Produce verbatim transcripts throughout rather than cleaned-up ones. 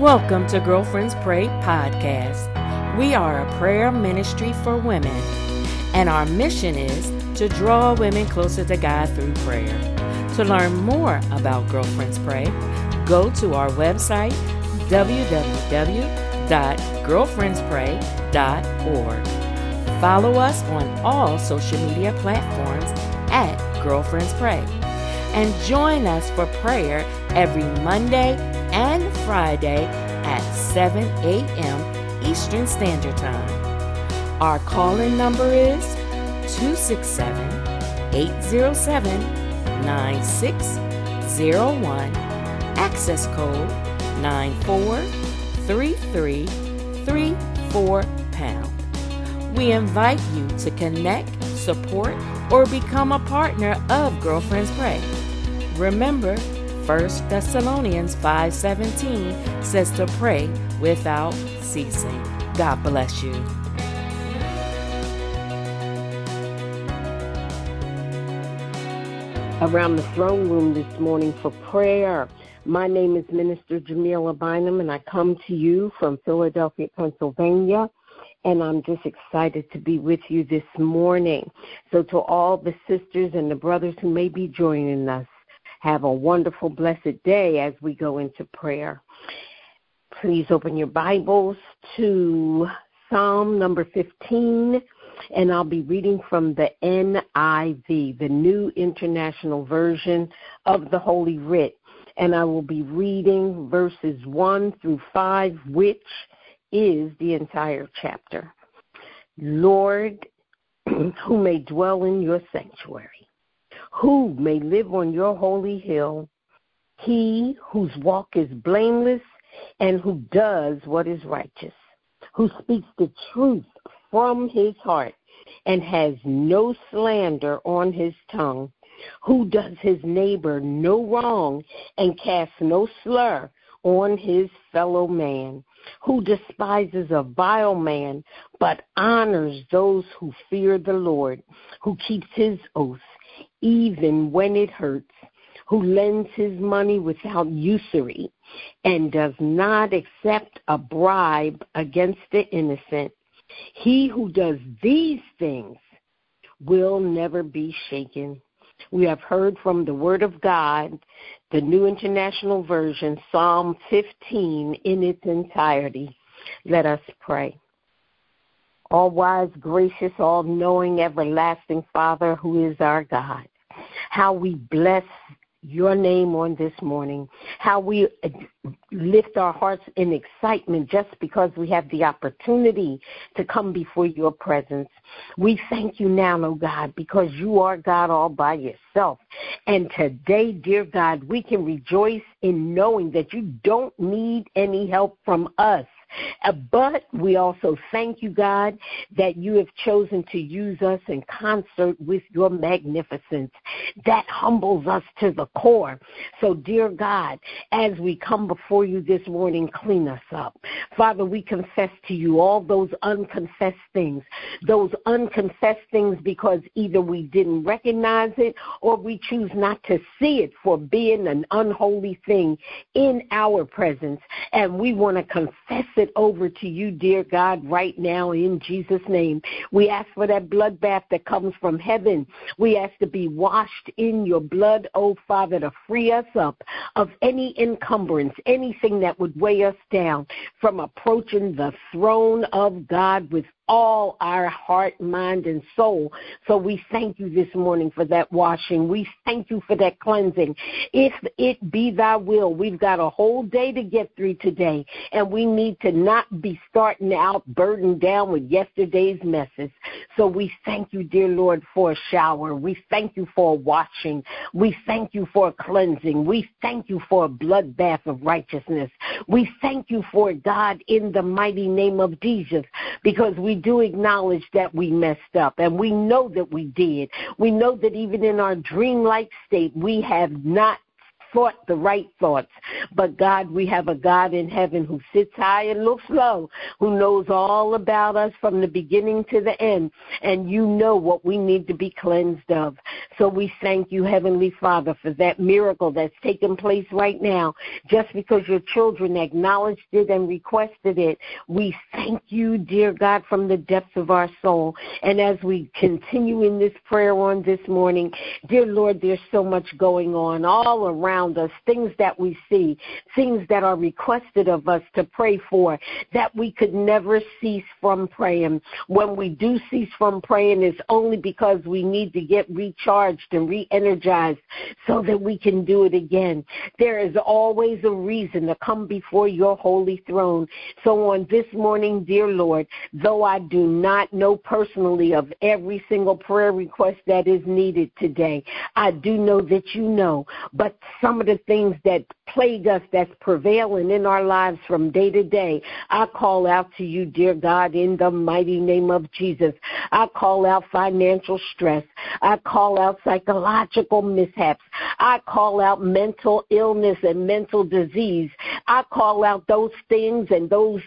Welcome to Girlfriends Pray podcast. We are a prayer ministry for women, and our mission is to draw women closer to God through prayer. To learn more about Girlfriends Pray, go to our website, w w w dot girlfriends pray dot org. Follow us on all social media platforms at Girlfriends Pray. And join us for prayer every Monday and Friday at seven a.m. Eastern Standard Time. Our call-in number is two six seven, eight zero seven, nine six zero one, access code nine four three three three four pound. We invite you to connect, support, or become a partner of Girlfriends Pray. Remember, First Thessalonians five seventeen says to pray without ceasing. God bless you. Around the throne room this morning for prayer. My name is Minister Jamila Bynum, and I come to you from Philadelphia, Pennsylvania, and I'm just excited to be with you this morning. So to all the sisters and the brothers who may be joining us, have a wonderful, blessed day as we go into prayer. Please open your Bibles to Psalm number fifteen. And I'll be reading from the N I V, the New International Version of the Holy Writ. And I will be reading verses one through five, which is the entire chapter. Lord, who may dwell in your sanctuary, who may live on your holy hill, he whose walk is blameless and who does what is righteous, who speaks the truth from his heart and has no slander on his tongue, who does his neighbor no wrong and casts no slur on his fellow man, who despises a vile man but honors those who fear the Lord, who keeps his oath even when it hurts, who lends his money without usury and does not accept a bribe against the innocent. He who does these things will never be shaken. We have heard from the Word of God, the New International Version, Psalm fifteen in its entirety. Let us pray. All-wise, gracious, all-knowing, everlasting Father who is our God, how we bless your name on this morning, how we lift our hearts in excitement just because we have the opportunity to come before your presence. We thank you now, oh God, because you are God all by yourself. And today, dear God, we can rejoice in knowing that you don't need any help from us. But we also thank you, God, that you have chosen to use us in concert with your magnificence. That humbles us to the core. So, dear God, as we come before you this morning, clean us up. Father, we confess to you all those unconfessed things, those unconfessed things because either we didn't recognize it or we choose not to see it for being an unholy thing in our presence. And we want to confess it over to you, dear God, right now in Jesus' name. We ask for that blood bath that comes from heaven. We ask to be washed in your blood, oh Father, to free us up of any encumbrance, anything that would weigh us down from approaching the throne of God with all our heart, mind, and soul. So we thank you this morning for that washing. We thank you for that cleansing. If it be thy will, we've got a whole day to get through today, and we need to not be starting out burdened down with yesterday's messes. So we thank you, dear Lord, for a shower. We thank you for a washing. We thank you for a cleansing. We thank you for a bloodbath of righteousness. We thank you for God in the mighty name of Jesus, because we do acknowledge that we messed up, and we know that we did. We know that even in our dreamlike state, we have not thought the right thoughts. But God, we have a God in heaven who sits high and looks low, who knows all about us from the beginning to the end, and you know what we need to be cleansed of. So we thank you, Heavenly Father, for that miracle that's taken place right now. Just because your children acknowledged it and requested it, we thank you, dear God, from the depths of our soul. And as we continue in this prayer on this morning, dear Lord, there's so much going on all around us, things that we see, things that are requested of us to pray for, that we could never cease from praying. When we do cease from praying, it's only because we need to get recharged and re-energized so that we can do it again. There is always a reason to come before your holy throne. So on this morning, dear Lord, though I do not know personally of every single prayer request that is needed today, I do know that you know, but some of the things that plague us, that's prevailing in our lives from day to day, I call out to you, dear God, in the mighty name of Jesus. I call out financial stress. I call out psychological mishaps. I call out mental illness and mental disease. I call out those things and those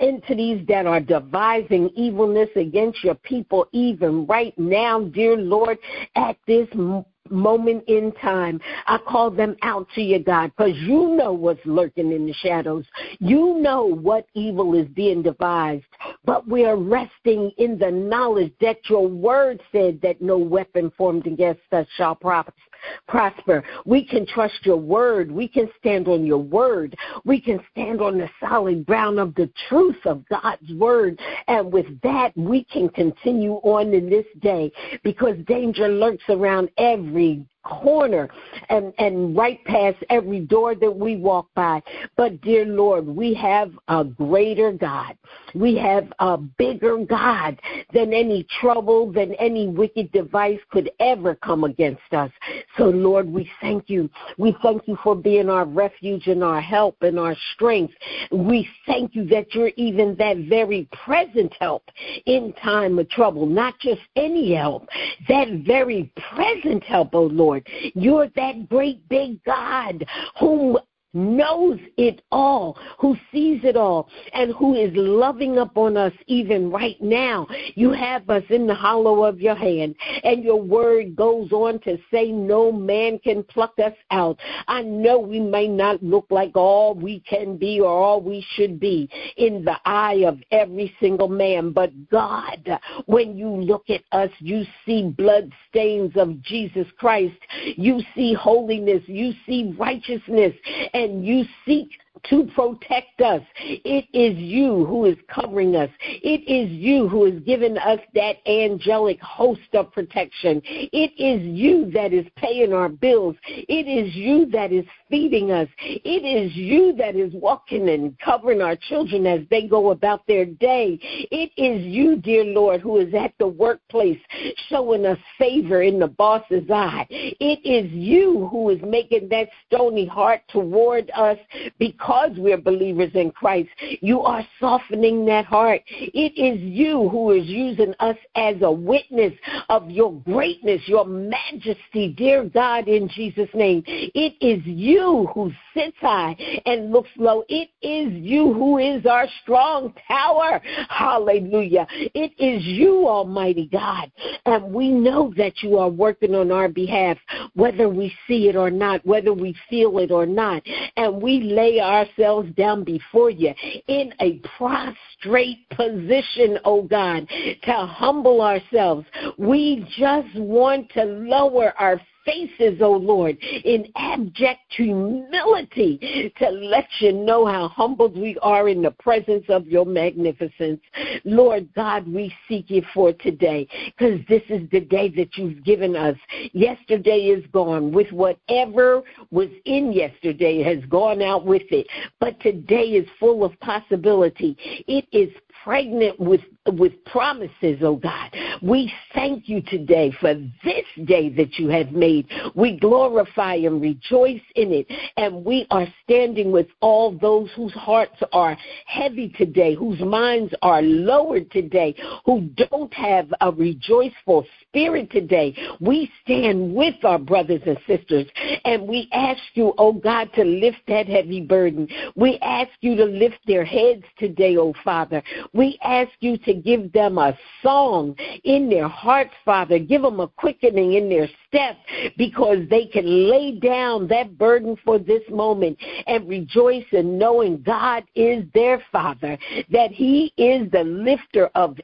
entities that are devising evilness against your people even right now, dear Lord, at this moment. moment in time. I call them out to you, God, because you know what's lurking in the shadows. You know what evil is being devised, but we are resting in the knowledge that your word said that no weapon formed against us shall prosper. We can trust your word. We can stand on your word. We can stand on the solid ground of the truth of God's word, and with that, we can continue on in this day, because danger lurks around every Read. corner and, and right past every door that we walk by. But dear Lord, we have a greater God. We have a bigger God than any trouble, than any wicked device could ever come against us. So Lord, we thank you. We thank you for being our refuge and our help and our strength. We thank you that you're even that very present help in time of trouble, not just any help, that very present help, oh Lord. You're that great big God who knows it all, who sees it all, and who is loving upon us even right now. You have us in the hollow of your hand, and your word goes on to say no man can pluck us out. I know we may not look like all we can be or all we should be in the eye of every single man, but God, when you look at us, you see blood stains of Jesus Christ. You see holiness. You see righteousness. And And you seek to protect us. It is you who is covering us. It is you who has given us that angelic host of protection. It is you that is paying our bills. It is you that is feeding us. It is you that is walking and covering our children as they go about their day. It is you, dear Lord, who is at the workplace showing us favor in the boss's eye. It is you who is making that stony heart toward us because Because we're believers in Christ. You are softening that heart. It is you who is using us as a witness of your greatness, your majesty, dear God, in Jesus' name. It is you who sits high and looks low. It is you who is our strong tower. Hallelujah. It is you, Almighty God. And we know that you are working on our behalf, whether we see it or not, whether we feel it or not. And we lay our ourselves down before you in a prostrate position, oh God, to humble ourselves. We just want to lower our faces, oh Lord, in abject humility to let you know how humbled we are in the presence of your magnificence. Lord God, we seek you for today, because this is the day that you've given us. Yesterday is gone with whatever was in yesterday has gone out with it. But today is full of possibility. It is pregnant with, with promises, oh God. We thank you today for this day that you have made. We glorify and rejoice in it, and we are standing with all those whose hearts are heavy today, whose minds are lowered today, who don't have a rejoiceful spirit today. We stand with our brothers and sisters, and we ask you, oh God, to lift that heavy burden. We ask you to lift their heads today, oh Father. We ask you to give them a song in their hearts, Father. Give them a quickening in their step, because they can lay down that burden for this moment and rejoice in knowing God is their Father, that he is the lifter of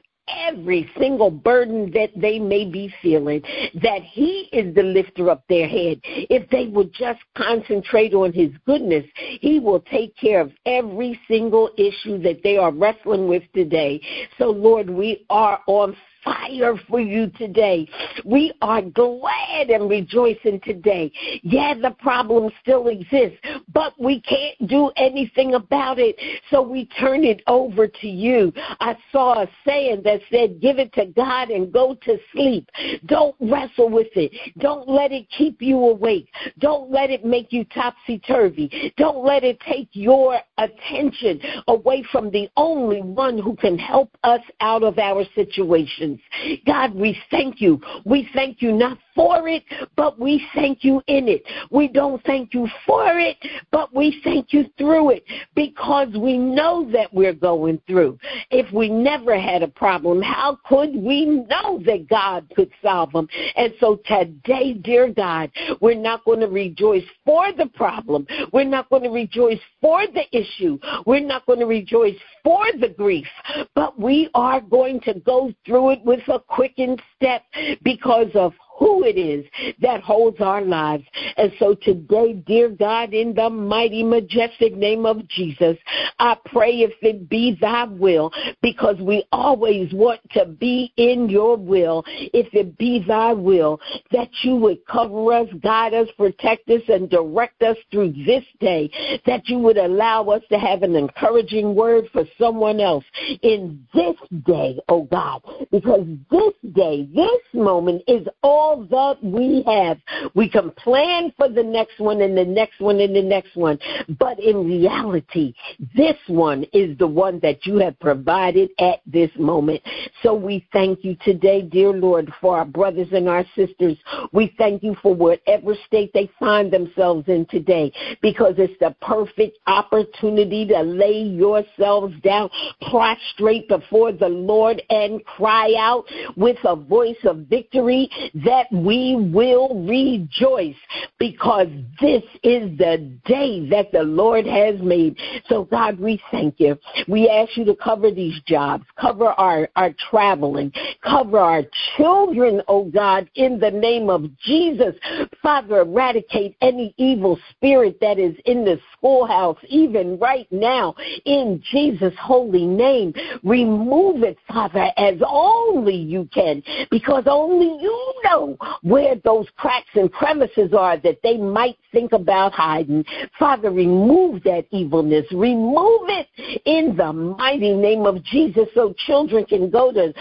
every single burden that they may be feeling, that he is the lifter up their head. If they would just concentrate on his goodness, he will take care of every single issue that they are wrestling with today. So, Lord, we are on fire for you today. We are glad and rejoicing today. Yeah, the problem still exists, but we can't do anything about it, so we turn it over to you. I saw a saying that said, give it to God and go to sleep. Don't wrestle with it. Don't let it keep you awake. Don't let it make you topsy-turvy. Don't let it take your attention away from the only one who can help us out of our situation. God, we thank you. We thank you not for it, but we thank you in it. We don't thank you for it, but we thank you through it, because we know that we're going through. If we never had a problem, how could we know that God could solve them? And so today, dear God, we're not going to rejoice for the problem. We're not going to rejoice for the issue. We're not going to rejoice for the grief, but we are going to go through it with a quickened step because of who it is that holds our lives. And so today, dear God, in the mighty, majestic name of Jesus, I pray, if it be thy will, because we always want to be in your will, if it be thy will, that you would cover us, guide us, protect us, and direct us through this day, that you would allow us to have an encouraging word for someone else in this day, oh God, because this day, this moment is all that we have. We can plan for the next one and the next one and the next one, but in reality, this one is the one that you have provided at this moment. So we thank you today, dear Lord, for our brothers and our sisters. We thank you for whatever state they find themselves in today, because it's the perfect opportunity to lay yourselves down, prostrate before the Lord, and cry out with a voice of victory that that we will rejoice, because this is the day that the Lord has made. So, God, we thank you. We ask you to cover these jobs, cover our, our traveling, cover our children, oh God, in the name of Jesus. Father, eradicate any evil spirit that is in the schoolhouse, even right now, in Jesus' holy name. Remove it, Father, as only you can, because only you know where those cracks and crevices are that they might think about hiding. Father, remove that evilness. Remove it in the mighty name of Jesus, so children can go to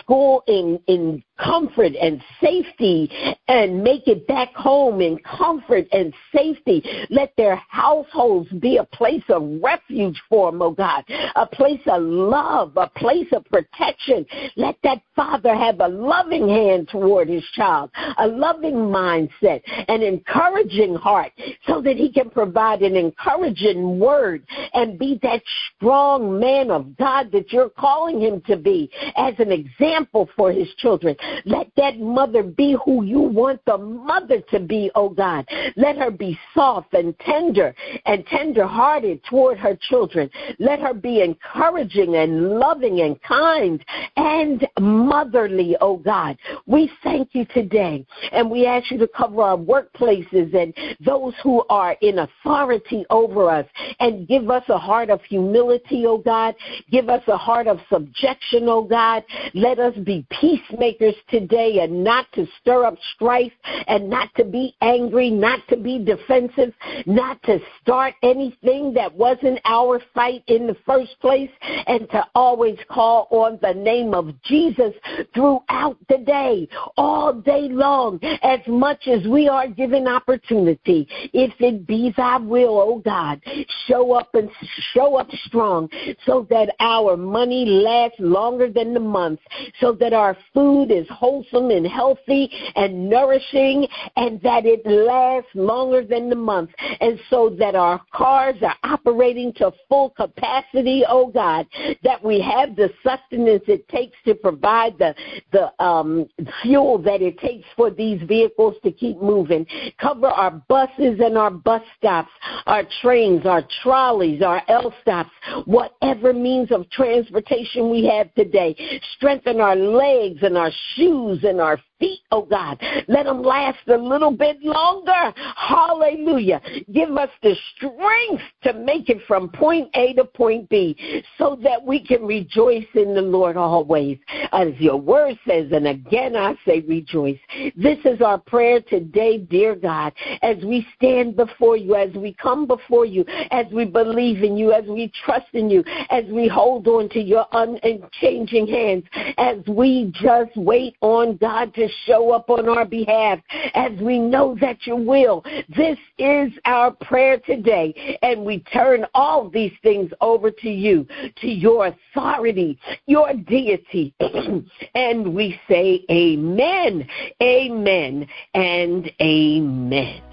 school in, in comfort and safety, and make it back home in comfort and safety. Let their households be a place of refuge for them, oh God, a place of love, a place of protection. Let that father have a loving hand toward his child, a loving mindset, an encouraging heart, so that he can provide an encouraging word and be that strong man of God that you're calling him to be as an example for his children. Let that mother be who you want the mother to be, oh God. Let her be soft and tender and tender-hearted toward her children. Let her be encouraging and loving and kind and motherly, oh God. We thank you today. today. And we ask you to cover our workplaces and those who are in authority over us, and give us a heart of humility, oh God. Give us a heart of subjection, oh God. Let us be peacemakers today and not to stir up strife, and not to be angry, not to be defensive, not to start anything that wasn't our fight in the first place, and to always call on the name of Jesus throughout the day, all day long, as much as we are given opportunity. If it be thy will, oh God, show up and show up strong, so that our money lasts longer than the month, so that our food is wholesome and healthy and nourishing, and that it lasts longer than the month, and so that our cars are operating to full capacity, oh God, that we have the sustenance it takes to provide the, the um, fuel that it takes for these vehicles to keep moving. Cover our buses and our bus stops, our trains, our trolleys, our L-stops, whatever means of transportation we have today. Strengthen our legs and our shoes and our feet, oh God. Let them last a little bit longer. Hallelujah. Give us the strength to make it from point A to point B, so that we can rejoice in the Lord always, as your word says. And again, I say rejoice. This is our prayer today, dear God, as we stand before you, as we come before you, as we believe in you, as we trust in you, as we hold on to your unchanging hands, as we just wait on God to show up on our behalf, as we know that you will. This is our prayer today, and we turn all these things over to you, to your authority, your deity, and we say amen, amen, and amen.